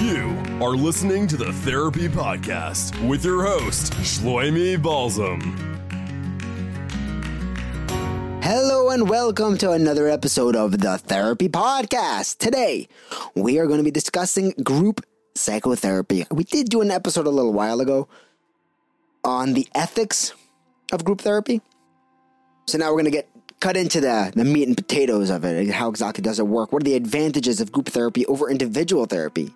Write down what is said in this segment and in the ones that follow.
You are listening to the Therapy Podcast with your host, Shloimi Balsam. Hello and welcome to another episode of the Therapy Podcast. Today, we are going to be discussing group psychotherapy. We did do an episode a little while ago on the ethics of group therapy. So now we're going to get cut into the meat and potatoes of it. How exactly does it work? What are the advantages of group therapy over individual therapy?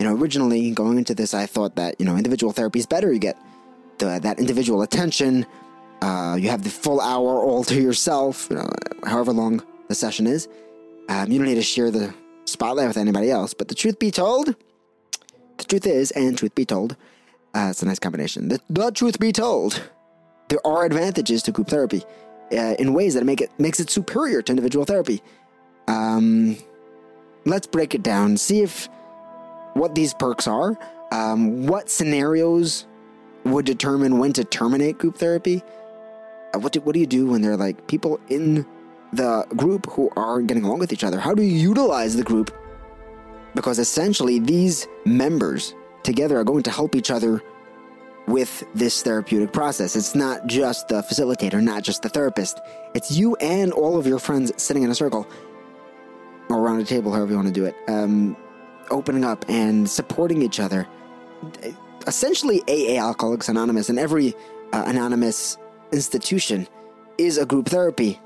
You know, originally going into this, I thought that, you know, individual therapy is better. You get that individual attention. You have the full hour all to yourself, you know, however long the session is. You don't need to share the spotlight with anybody else. But it's a nice combination. The truth be told, there are advantages to group therapy in ways that makes it superior to individual therapy. Let's break it down. See if what these perks are, what scenarios would determine when to terminate group therapy. What do you do when there are like people in the group who are getting along with each other? How do you utilize the group? Because essentially these members together are going to help each other with this therapeutic process. It's not just the facilitator, not just the therapist. It's you and all of your friends sitting in a circle or around a table, however you want to do it. Opening up and supporting each other. Essentially, AA, Alcoholics Anonymous, and every anonymous institution is a group therapy.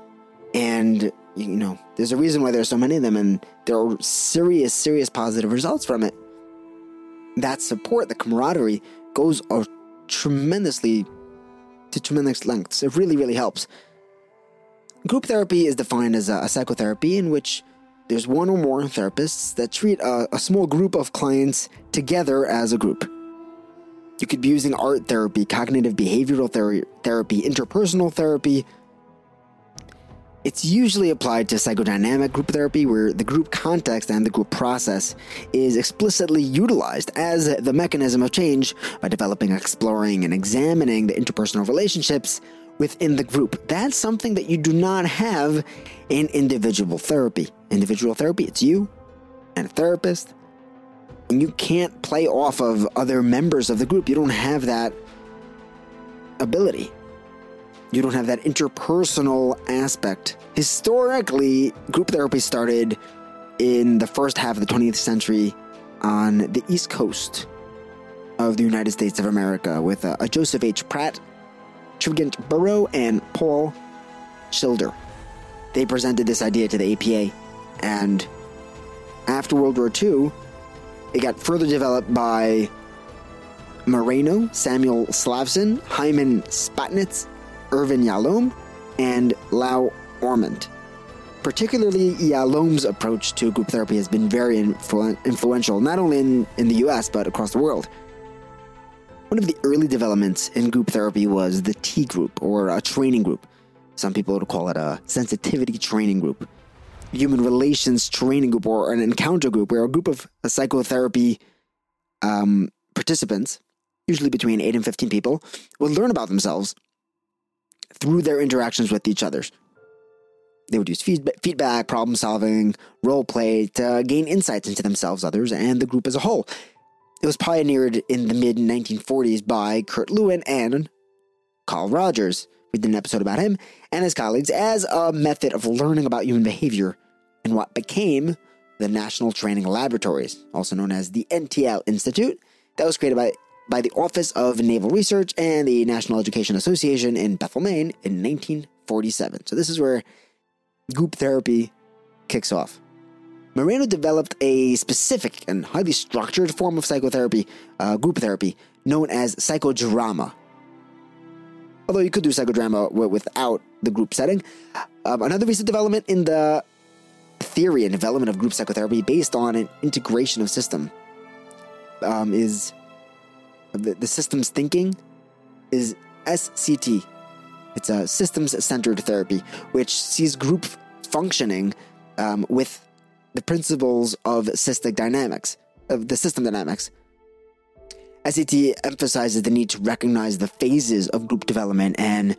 And, you know, there's a reason why there's so many of them, and there are serious, serious positive results from it. That support, the camaraderie, goes to tremendous lengths. It really, really helps. Group therapy is defined as a psychotherapy in which there's one or more therapists that treat a small group of clients together as a group. You could be using art therapy, cognitive behavioral therapy, interpersonal therapy. It's usually applied to psychodynamic group therapy, where the group context and the group process is explicitly utilized as the mechanism of change by developing, exploring, and examining the interpersonal relationships within the group. That's something that you do not have in individual therapy. Individual therapy, it's you and a therapist, and you can't play off of other members of the group. You don't have that ability. You don't have that interpersonal aspect. Historically, group therapy started in the first half of the 20th century on the East Coast of the United States of America with a Joseph H. Pratt, Trigant Burrow and Paul Schilder. They presented this idea to the APA, and after World War II, it got further developed by Moreno, Samuel Slavson, Hyman Spatnitz, Irvin Yalom, and Lou Ormont. Particularly, Yalom's approach to group therapy has been very influential, not only in the US, but across the world. One of the early developments in group therapy was the T-group, or a training group. Some people would call it a sensitivity training group, human relations training group, or an encounter group, where a group of psychotherapy participants, usually between 8 and 15 people, would learn about themselves through their interactions with each other. They would use feedback, problem solving, role play to gain insights into themselves, others, and the group as a whole. It was pioneered in the mid-1940s by Kurt Lewin and Carl Rogers. We did an episode about him and his colleagues as a method of learning about human behavior in what became the National Training Laboratories, also known as the NTL Institute, that was created by the Office of Naval Research and the National Education Association in Bethel, Maine in 1947. So this is where group therapy kicks off. Moreno developed a specific and highly structured form of psychotherapy, group therapy, known as psychodrama. Although you could do psychodrama without the group setting. Another recent development in the theory and development of group psychotherapy based on an integration of system is the systems thinking is SCT. It's a systems-centered therapy, which sees group functioning with the principles of system dynamics. SCT emphasizes the need to recognize the phases of group development and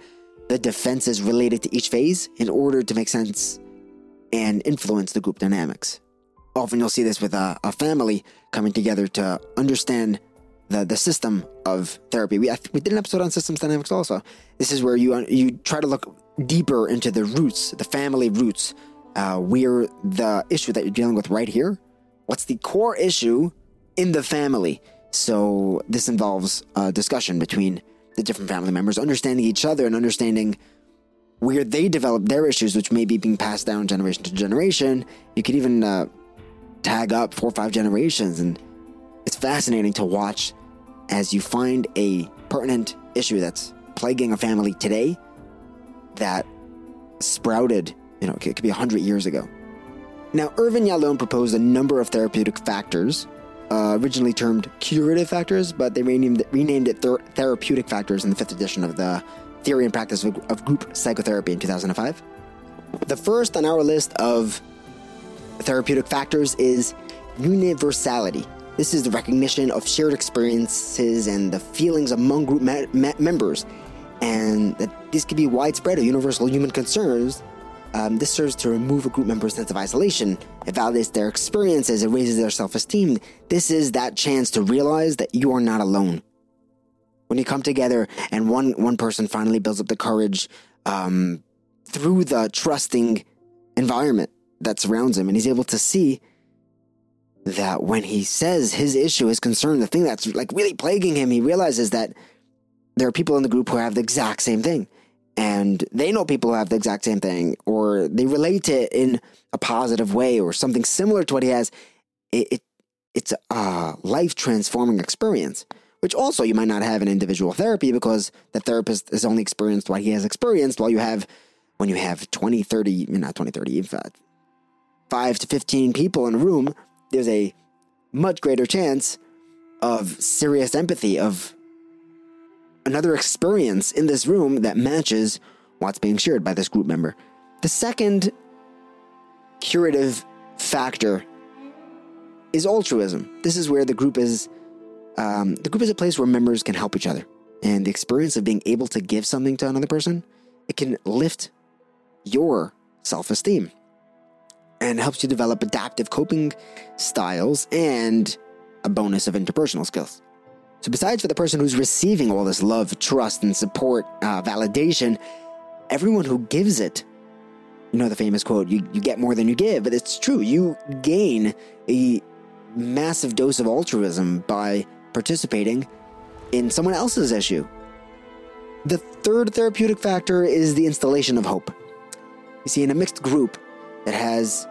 the defenses related to each phase in order to make sense and influence the group dynamics. Often you'll see this with a family coming together to understand the system of therapy. We did an episode on systems dynamics also. This is where you try to look deeper into the roots, the family roots, where the issue that you're dealing with right here, what's the core issue in the family? So this involves a discussion between the different family members, understanding each other and understanding where they develop their issues, which may be being passed down generation to generation. You could even tag up 4 or 5 generations, and it's fascinating to watch as you find a pertinent issue that's plaguing a family today that sprouted, it could be 100 years ago. Now, Irvin Yalom proposed a number of therapeutic factors, originally termed curative factors, but they renamed it therapeutic factors in the 5th edition of the Theory and Practice of Group Psychotherapy in 2005. The first on our list of therapeutic factors is universality. This is the recognition of shared experiences and the feelings among group members, and that these could be widespread or universal human concerns. This serves to remove a group member's sense of isolation. It validates their experiences. It raises their self-esteem. This is that chance to realize that you are not alone. When you come together and one person finally builds up the courage through the trusting environment that surrounds him, and he's able to see that when he says his issue, his concern, the thing that's really plaguing him, he realizes that there are people in the group who have the exact same thing. And they know people who have the exact same thing, or they relate to it in a positive way or something similar to what he has. It's a life-transforming experience, which also you might not have in individual therapy because the therapist has only experienced what he has experienced, while when you have 5 to 15 people in a room, there's a much greater chance of serious empathy, of another experience in this room that matches what's being shared by this group member. The second curative factor is altruism. This is where the group is a place where members can help each other, and the experience of being able to give something to another person, it can lift your self-esteem and helps you develop adaptive coping styles and a bonus of interpersonal skills. So besides for the person who's receiving all this love, trust, and support, validation, everyone who gives it, the famous quote, you get more than you give, but it's true. You gain a massive dose of altruism by participating in someone else's issue. The third therapeutic factor is the installation of hope. You see, in a mixed group that has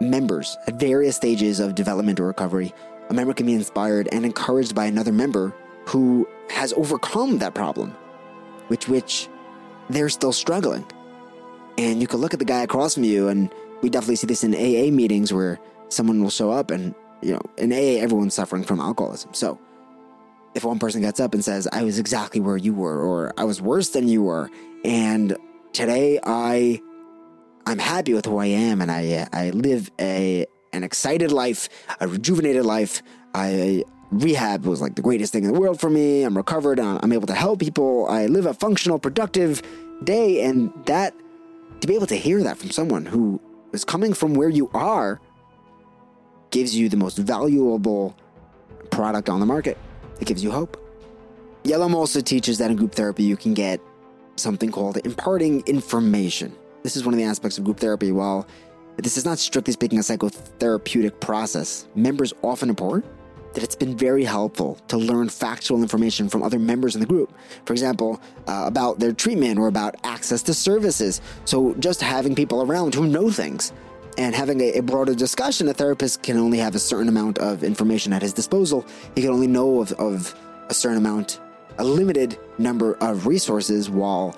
members at various stages of development or recovery, a member can be inspired and encouraged by another member who has overcome that problem, which they're still struggling. And you can look at the guy across from you, and we definitely see this in AA meetings where someone will show up and, you know, in AA, everyone's suffering from alcoholism. So if one person gets up and says, I was exactly where you were, or I was worse than you were, and today I'm happy with who I am, and I live an excited life, a rejuvenated life. Rehab was like the greatest thing in the world for me. I'm recovered. I'm able to help people. I live a functional, productive day. And that, to be able to hear that from someone who is coming from where you are, gives you the most valuable product on the market. It gives you hope. Yalom also teaches that in group therapy, you can get something called imparting information. This is one of the aspects of group therapy. While this is not strictly speaking a psychotherapeutic process, members often report that it's been very helpful to learn factual information from other members in the group. For example, about their treatment or about access to services. So just having people around who know things and having a broader discussion, a therapist can only have a certain amount of information at his disposal. He can only know of a certain amount, a limited number of resources, while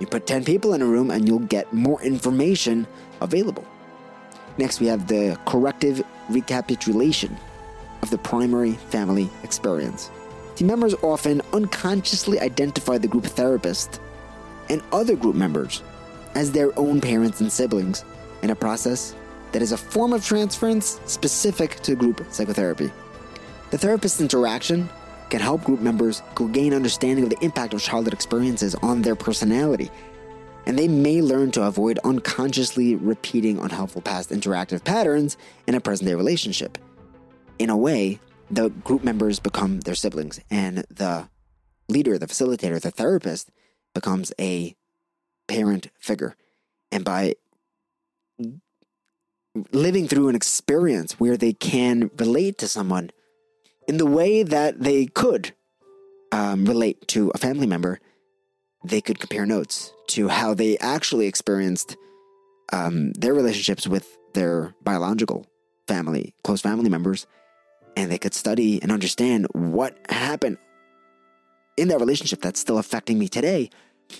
you put 10 people in a room and you'll get more information available. Next, we have the corrective recapitulation of the primary family experience. The members often unconsciously identify the group therapist and other group members as their own parents and siblings in a process that is a form of transference specific to group psychotherapy. The therapist's interaction can help group members gain understanding of the impact of childhood experiences on their personality, and they may learn to avoid unconsciously repeating unhelpful past interactive patterns in a present-day relationship. In a way, the group members become their siblings, and the leader, the facilitator, the therapist becomes a parent figure. And by living through an experience where they can relate to someone in the way that they could relate to a family member, they could compare notes to how they actually experienced their relationships with their biological family, close family members, and they could study and understand what happened in that relationship that's still affecting me today.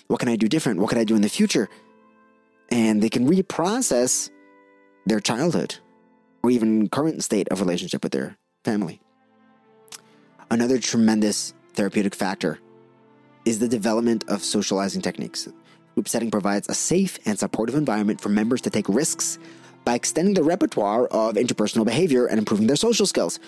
What can I do different? What can I do in the future? And they can reprocess their childhood or even current state of relationship with their family. Another tremendous therapeutic factor is the development of socializing techniques. Group setting provides a safe and supportive environment for members to take risks by extending the repertoire of interpersonal behavior and improving their social skills.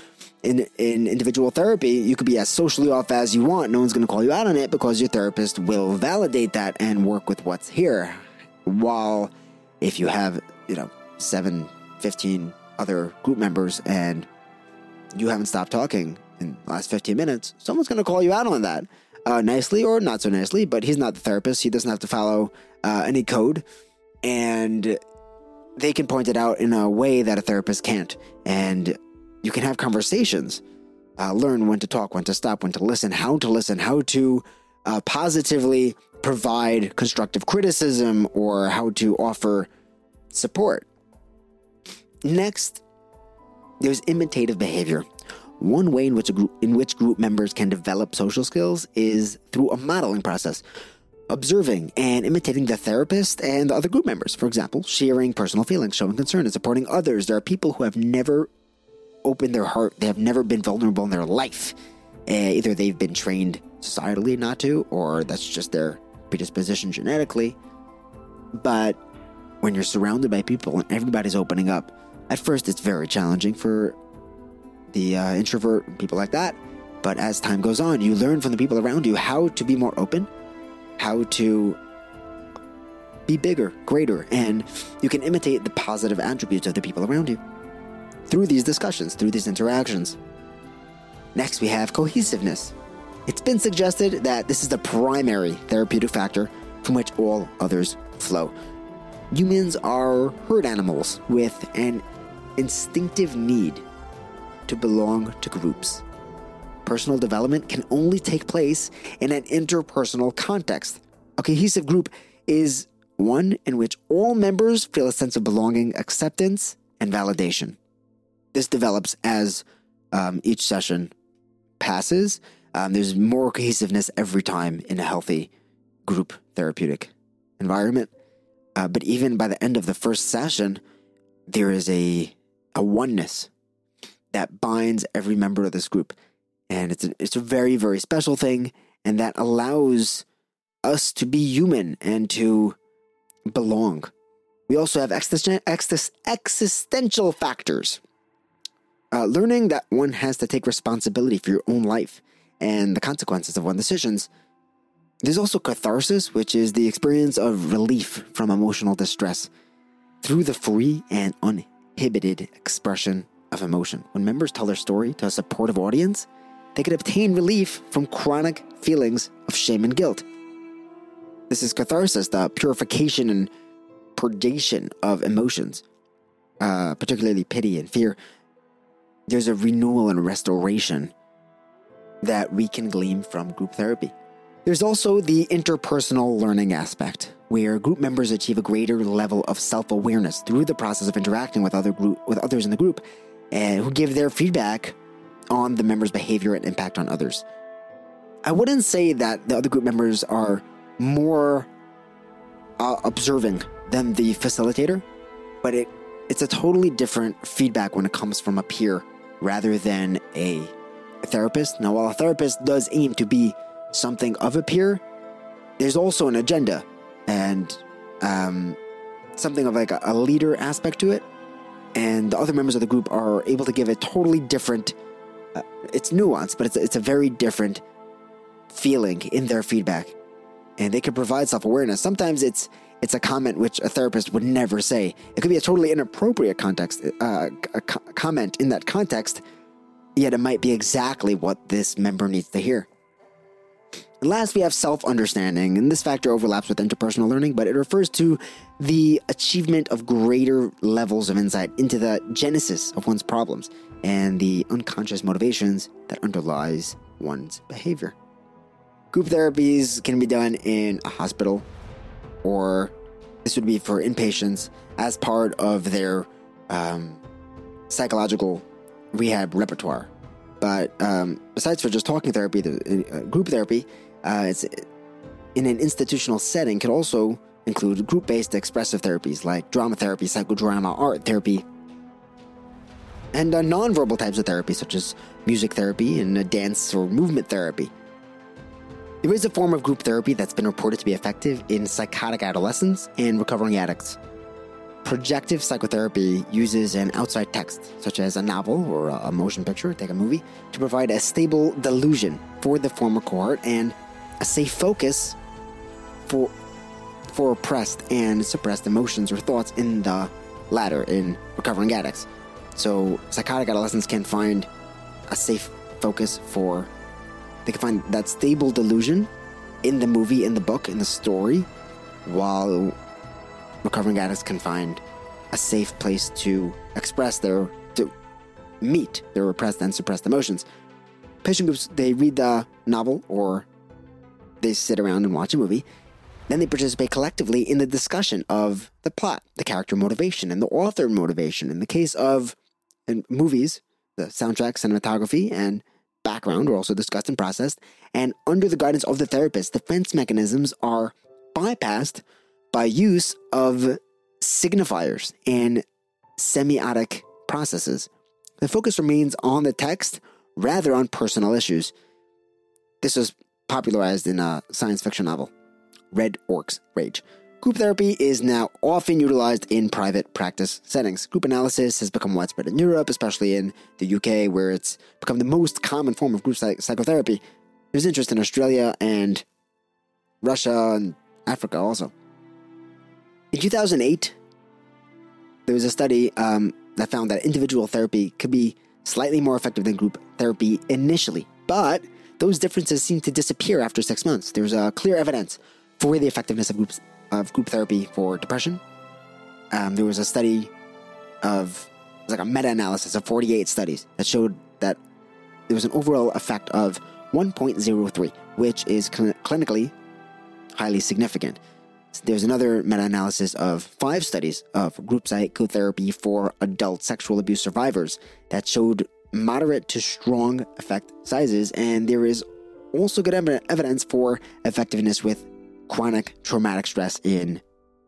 In individual therapy, you could be as socially off as you want. No one's going to call you out on it because your therapist will validate that and work with what's here. While if you have, 7, 15 other group members and you haven't stopped talking in the last 15 minutes, someone's going to call you out on that, nicely or not so nicely, but he's not the therapist. He doesn't have to follow any code, and they can point it out in a way that a therapist can't. And you can have conversations, learn when to talk, when to stop, when to listen, how to positively provide constructive criticism, or how to offer support. Next, there's imitative behavior. One way in which group members can develop social skills is through a modeling process, observing and imitating the therapist and the other group members. For example, sharing personal feelings, showing concern, and supporting others. There are people who have never opened their heart. They have never been vulnerable in their life. Either they've been trained societally not to, or that's just their predisposition genetically. But when you're surrounded by people and everybody's opening up, at first it's very challenging for the introvert and people like that. But as time goes on, you learn from the people around you how to be more open, how to be bigger, greater, and you can imitate the positive attributes of the people around you through these discussions, through these interactions. Next, we have cohesiveness. It's been suggested that this is the primary therapeutic factor from which all others flow. Humans are herd animals with an instinctive need to belong to groups, personal development can only take place in an interpersonal context. A cohesive group is one in which all members feel a sense of belonging, acceptance, and validation. This develops as each session passes. There's more cohesiveness every time in a healthy group therapeutic environment. But even by the end of the first session, there is a oneness that binds every member of this group. And it's a very, very special thing. And that allows us to be human and to belong. We also have existential factors. Learning that one has to take responsibility for your own life and the consequences of one's decisions. There's also catharsis, which is the experience of relief from emotional distress through the free and uninhibited expression of emotion. When members tell their story to a supportive audience, they can obtain relief from chronic feelings of shame and guilt. This is catharsis, the purification and purgation of emotions, particularly pity and fear. There's a renewal and restoration that we can glean from group therapy. There's also the interpersonal learning aspect, where group members achieve a greater level of self-awareness through the process of interacting with others in the group, and who give their feedback on the members' behavior and impact on others. I wouldn't say that the other group members are more observing than the facilitator, but it's a totally different feedback when it comes from a peer rather than a therapist. Now, while a therapist does aim to be something of a peer, there's also an agenda and something of like a leader aspect to it, and the other members of the group are able to give a totally different it's nuanced, but it's a very different feeling in their feedback, and they can provide self-awareness. Sometimes it's a comment which a therapist would never say. It could be a totally inappropriate comment in that context, yet it might be exactly what this member needs to hear. And last, we have self-understanding, and this factor overlaps with interpersonal learning, but it refers to the achievement of greater levels of insight into the genesis of one's problems and the unconscious motivations that underlies one's behavior. Group therapies can be done in a hospital, or this would be for inpatients as part of their psychological rehab repertoire. But besides for just talking therapy, group therapy it's in an institutional setting can also include group-based expressive therapies like drama therapy, psychodrama, art therapy, and nonverbal types of therapy such as music therapy and dance or movement therapy. There is a form of group therapy that's been reported to be effective in psychotic adolescents and recovering addicts. Projective psychotherapy uses an outside text, such as a novel or a motion picture, take a movie, to provide a stable delusion for the former cohort and a safe focus for oppressed and suppressed emotions or thoughts in the latter, in recovering addicts. So psychotic adolescents can find a safe focus for, they can find that stable delusion in the movie, in the book, in the story, while recovering addicts can find a safe place to express to meet their repressed and suppressed emotions. Patient groups, they read the novel or they sit around and watch a movie. Then they participate collectively in the discussion of the plot, the character motivation, and the author motivation. In the case of movies, the soundtrack, cinematography, and background are also discussed and processed. And under the guidance of the therapist, defense mechanisms are bypassed by use of signifiers and semiotic processes. The focus remains on the text rather on personal issues. This was popularized in a science fiction novel, Red Orc's Rage. Group therapy is now often utilized in private practice settings. Group analysis has become widespread in Europe, especially in the UK, where it's become the most common form of group psychotherapy. There's interest in Australia and Russia and Africa also. In 2008, there was a study that found that individual therapy could be slightly more effective than group therapy initially, but those differences seemed to disappear after 6 months. There was clear evidence for the effectiveness of group therapy for depression. There was a study of, it was like a meta-analysis of 48 studies that showed that there was an overall effect of 1.03, which is clinically highly significant. There's another meta-analysis of 5 studies of group psychotherapy for adult sexual abuse survivors that showed moderate to strong effect sizes, and there is also good evidence for effectiveness with chronic traumatic stress in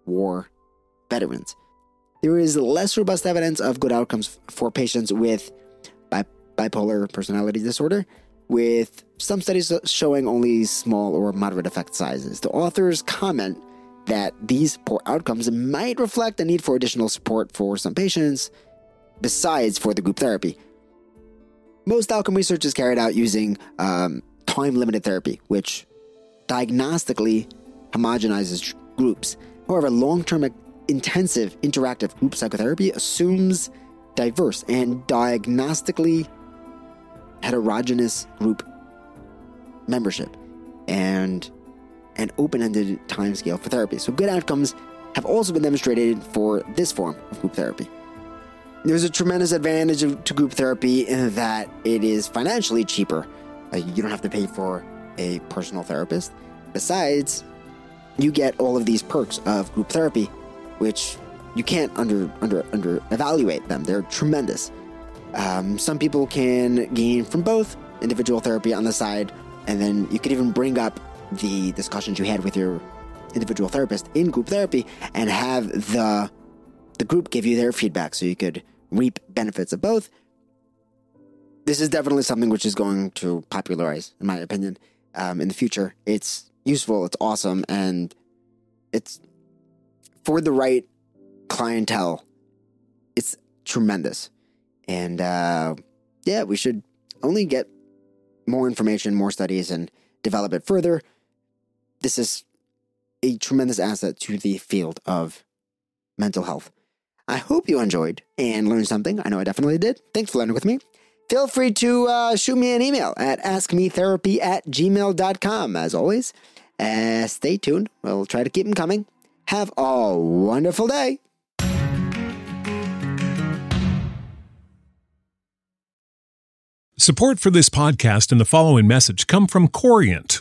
war veterans. There is less robust evidence of good outcomes for patients with bipolar personality disorder, with some studies showing only small or moderate effect sizes. The authors comment that these poor outcomes might reflect a need for additional support for some patients besides for the group therapy. Most outcome research is carried out using time-limited therapy, which diagnostically homogenizes groups. However, long-term intensive interactive group psychotherapy assumes diverse and diagnostically heterogeneous group membership and an open-ended timescale for therapy. So good outcomes have also been demonstrated for this form of group therapy. There's a tremendous advantage to group therapy in that it is financially cheaper. You don't have to pay for a personal therapist. Besides, you get all of these perks of group therapy, which you can't under-evaluate them. They're tremendous. Some people can gain from both individual therapy on the side, and then you could even bring up the discussions you had with your individual therapist in group therapy and have the group give you their feedback so you could reap benefits of both. This is definitely something which is going to popularize, in my opinion, in the future. It's useful, it's awesome, and it's for the right clientele. It's tremendous. And yeah, we should only get more information, more studies, and develop it further. This is a tremendous asset to the field of mental health. I hope you enjoyed and learned something. I know I definitely did. Thanks for learning with me. Feel free to shoot me an email at askmetherapy@gmail.com. As always, stay tuned. We'll try to keep them coming. Have a wonderful day. Support for this podcast and the following message come from Corient.